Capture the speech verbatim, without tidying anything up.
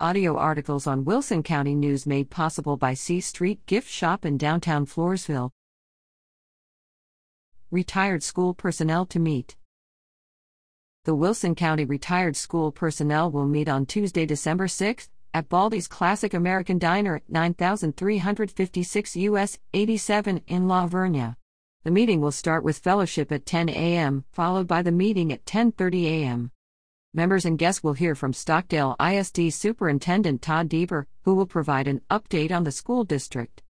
Audio articles on Wilson County News made possible by C Street Gift Shop in downtown Floresville. Retired school personnel to meet. The Wilson County retired school personnel will meet on Tuesday, December sixth, at Baldy's Classic American Diner at nine thousand three hundred fifty-six U S eighty-seven in La Vernia. The meeting will start with fellowship at ten a m, followed by the meeting at ten thirty a m Members and guests will hear from Stockdale I S D Superintendent Todd Deiber, who will provide an update on the school district.